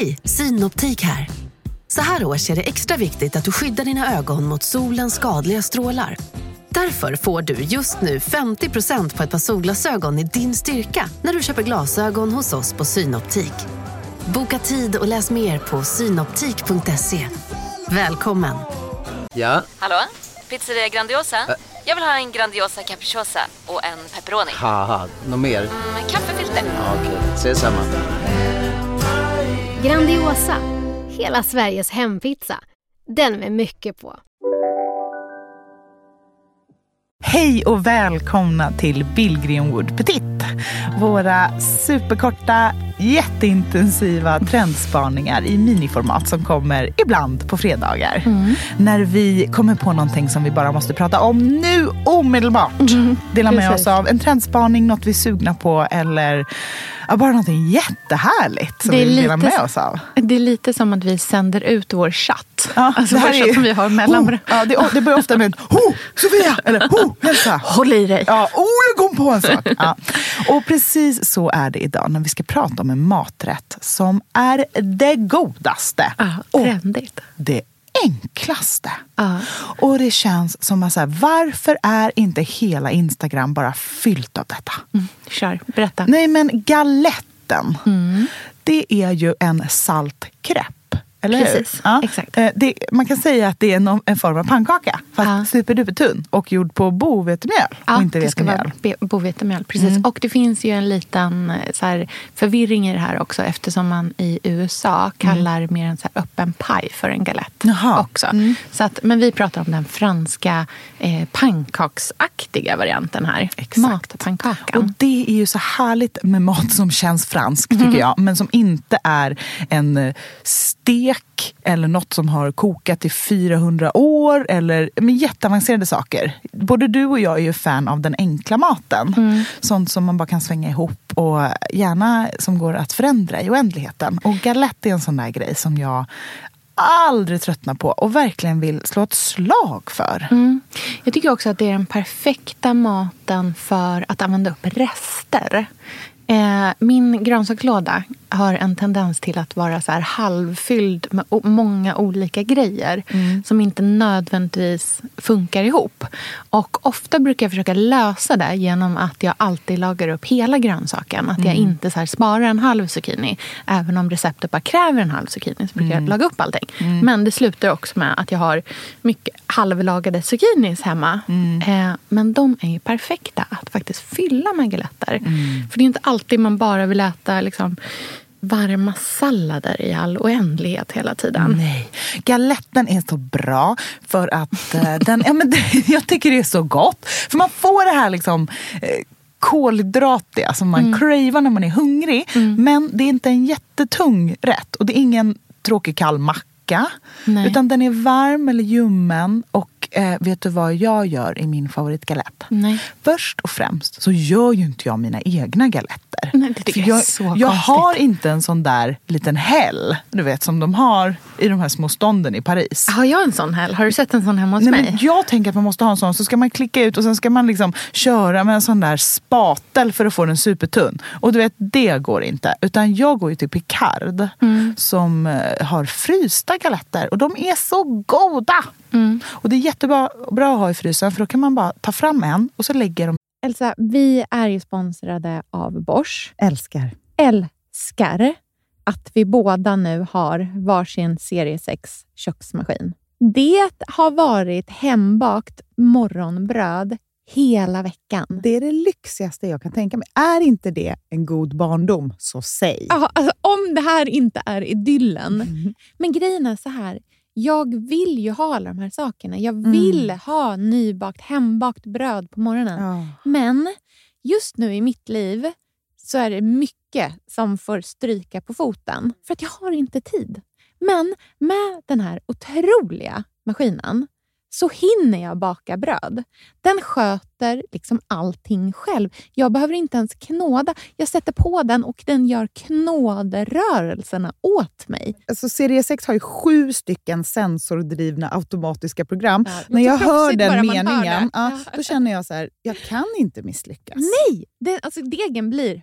Hej, Synoptik här. Så här års är det extra viktigt att du skyddar dina ögon mot solens skadliga strålar. Därför får du just nu 50% på ett par solglasögon i din styrka när du köper glasögon hos oss på Synoptik. Boka tid och läs mer på synoptik.se. Välkommen! Ja? Hallå? Pizzeria Grandiosa? Jag vill ha en Grandiosa capricciosa och en pepperoni. Haha, något mer? Kaffefilter. Ja, okej, ses samma. Grandiosa, hela Sveriges hempizza. Den med mycket på. Hej och välkomna till Bilgrenwood Petit. Våra superkorta, jätteintensiva trendspaningar i miniformat som kommer ibland på fredagar. När vi kommer på någonting som vi bara måste prata om nu omedelbart. Dela med oss av en trendspaning, något vi är sugna på eller bara någonting jättehärligt som vi delar med oss av. Det är lite som att vi sänder ut vår chatt. Ja, alltså det här är chatt som vi har mellan. Ja, det börjar ofta med Sofia! Eller Elsa! Håll i dig! Ja, jag kom på en sak! Ja. Och precis så är det idag när vi ska prata om en maträtt som är det godaste. Ja, trendigt. Och det enklaste. Ja. Och det känns som att säga, varför är inte hela Instagram bara fyllt av detta? Kör, berätta. Nej, men galetten. Det är ju en saltkräpp. Eller precis, ja. Exakt. Man kan säga att det är en form av pannkaka. Fast superdupertunn och gjord på bovetemjöl. Ja, och inte det ska vara bovetemjöl. Precis. Och det finns ju en liten så här, förvirring i det här också. Eftersom man i USA kallar mer en så här öppen paj för en galett också. Så att, men vi pratar om den franska pannkaksaktiga varianten här. Exakt. Matpannkakan. Och det är ju så härligt med mat som känns fransk tycker jag. Men som inte är en stek eller något som har kokat i 400 år eller med jätteavancerade saker. Både du och jag är ju fan av den enkla maten. Sånt som man bara kan svänga ihop och gärna som går att förändra i oändligheten. Och galette är en sån där grej som jag aldrig tröttnar på och verkligen vill slå ett slag för. Jag tycker också att det är den perfekta maten för att använda upp rester. Min grönsakslåda har en tendens till att vara så här halvfylld med många olika grejer som inte nödvändigtvis funkar ihop. Och ofta brukar jag försöka lösa det genom att jag alltid lagar upp hela grönsaken. Att jag inte så här sparar en halv zucchini. Även om receptet bara kräver en halv zucchini så brukar jag laga upp allting. Men det slutar också med att jag har mycket halvlagade zucchinis hemma. Men de är ju perfekta att faktiskt fylla med galetter. För det är inte alltid man bara vill äta liksom varma sallader i all oändlighet hela tiden. Nej, galetten är så bra för att den, ja, men jag tycker det är så gott. För man får det här liksom kolhydratiga som man cravar när man är hungrig. Men det är inte en jättetung rätt och det är ingen tråkig kall macka. Nej. Utan den är varm eller ljummen och vet du vad jag gör i min favoritgalett? Nej. Först och främst så gör ju inte jag mina egna galetter. Nej, för jag har inte en sån där liten häll, du vet, som de har i de här små stånden i Paris. Har jag en sån häll? Har du sett en sån hemma hos mig? Men jag tänker att man måste ha en sån, så ska man klicka ut och sen ska man liksom köra med en sån där spatel för att få den supertunn. Och du vet, det går inte. Utan jag går ju till Picard som har frysta galetter och de är så goda! Och det är jättebra att ha i frysen för då kan man bara ta fram en och så lägger de. Elsa, vi är ju sponsrade av Bosch. Älskar att vi båda nu har varsin serie 6 köksmaskin. Det har varit hembakt morgonbröd hela veckan. Det är det lyxigaste jag kan tänka mig. Är inte det en god barndom, så säg. Ja, alltså, om det här inte är idyllen. Men grejen är så här. Jag vill ju ha alla de här sakerna. Jag vill ha nybakt, hembakt bröd på morgonen. Ja. Men just nu i mitt liv så är det mycket som får stryka på foten. För att jag har inte tid. Men med den här otroliga maskinen så hinner jag baka bröd. Den sköter liksom allting själv. Jag behöver inte ens knåda. Jag sätter på den och den gör knådrörelserna åt mig. Alltså serie 6 har ju 7 stycken sensordrivna automatiska program. Ja, när jag hör den meningen, då känner jag så här, jag kan inte misslyckas. Nej, alltså degen blir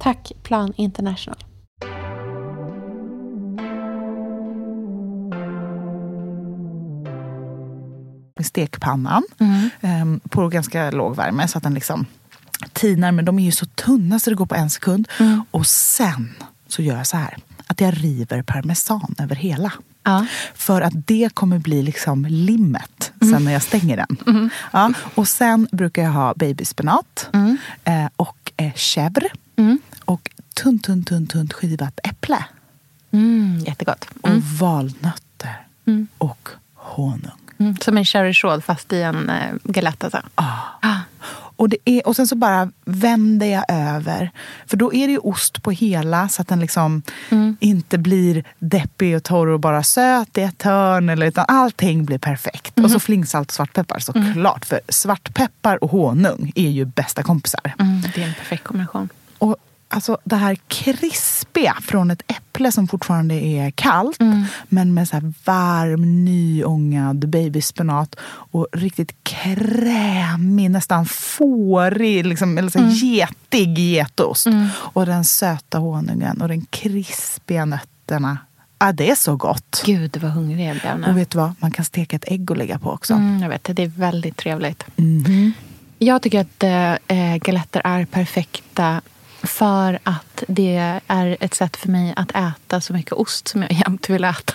Tack Plan International. med stekpannan på ganska låg värme så att den liksom tinar, men de är ju så tunna så det går på en sekund. Och sen så gör jag så här att jag river parmesan över hela. Ja. För att det kommer bli liksom limmet sen när jag stänger den. Ja. Och sen brukar jag ha babyspenat och chèvre och tunt skivat äpple. Jättegott. Och valnötter och honung. Som en cherry chaud fast i en gelatta. Så. Och sen så bara vänder jag över. För då är det ju ost på hela så att den liksom inte blir deppig och torr och bara söt i ett hörn. Utan allting blir perfekt. Och så flingsalt och svartpeppar såklart. För svartpeppar och honung är ju bästa kompisar. Det är en perfekt kombination. Och alltså det här krispiga från ett äpple som fortfarande är kallt. Men med så här varm, nyångad babyspenat. Och riktigt krämig, nästan fårig, liksom, eller så getig getost. Och den söta honungen och den krispiga nötterna. Ja, det är så gott. Gud, vad hungrig jag blev nu. Och vet du vad? Man kan steka ett ägg och lägga på också. Jag vet, det är väldigt trevligt. Jag tycker att galetter är perfekta. För att det är ett sätt för mig att äta så mycket ost som jag jämt vill äta.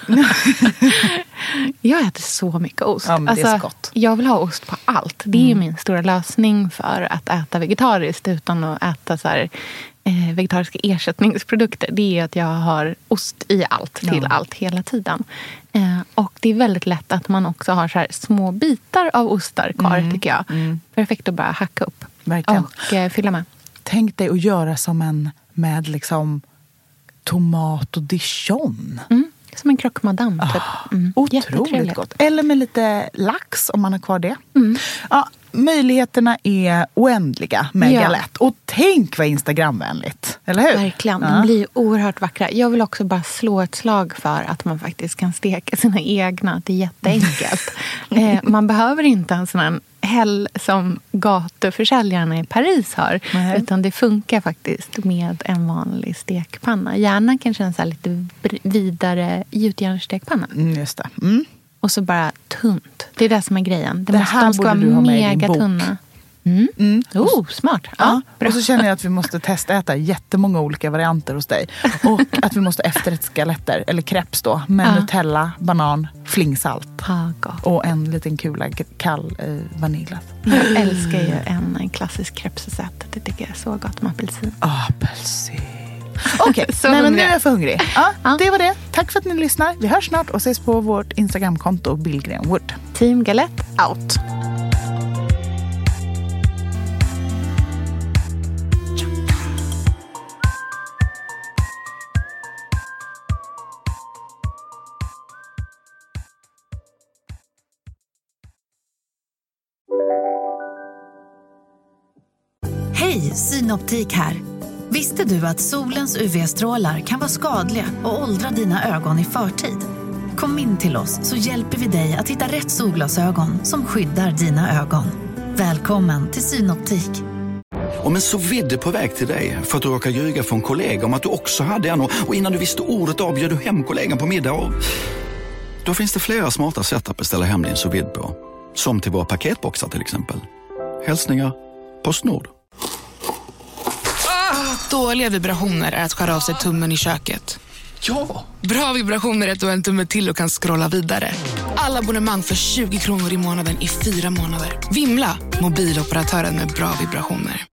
Jag äter så mycket ost. Ja, alltså, det är så gott. Jag vill ha ost på allt. Det är min stora lösning för att äta vegetariskt utan att äta så här, vegetariska ersättningsprodukter. Det är att jag har ost i allt, till allt, hela tiden. Och det är väldigt lätt att man också har så här små bitar av ostar kvar, tycker jag. Perfekt att bara hacka upp. Verkligen. Och fylla med. Tänk dig att göra som en med liksom tomat och dijon. Som en croque-madame. Typ. Otroligt gott. Eller med lite lax om man har kvar det. Ja, möjligheterna är oändliga med galett. Och tänk vad Instagramvänligt. Eller hur? Verkligen. De blir oerhört vackra. Jag vill också bara slå ett slag för att man faktiskt kan steka sina egna. Det är jätteenkelt. Man behöver inte en sån här häll som gatuförsäljarna i Paris har. Utan det funkar faktiskt med en vanlig stekpanna. Gärna kanske en så här lite vidare gjutjärnsstekpanna. Just det. Och så bara tunt. Det är det som är grejen. Det här måste vara mega tunna. Smart. Ja, och så känner jag att vi måste testäta jättemånga olika varianter hos dig. Och att vi måste efterrättsgaletter, eller crepes då, med Nutella, banan, flingsalt. Och en liten kula kall vanilj. Jag älskar ju en klassisk crepes-sätt. Det tycker jag är så gott med apelsin. Okej, men nu är jag för hungrig. Det var det. Tack för att ni lyssnar. Vi hörs snart och ses på vårt Instagramkonto Bilgrenwood. Team Galette out. Hej, Synoptik här. Visste du att solens UV-strålar kan vara skadliga och åldra dina ögon i förtid? Kom in till oss så hjälper vi dig att hitta rätt solglasögon som skyddar dina ögon. Välkommen till Synoptik. Om en sous-vide på väg till dig för att du råkar ljuga från kollega om att du också hade en och innan du visste ordet avgör du hem kollegan på middag och... Då finns det flera smarta sätt att beställa hem din sous-vide på. Som till våra paketboxar till exempel. Hälsningar PostNord. Dåliga vibrationer är att skära av sig tummen i köket. Ja! Bra vibrationer är att du har en tumme till och kan scrolla vidare. Alla abonnemang för 20 kronor i månaden i 4 månader. Vimla, mobiloperatören med bra vibrationer.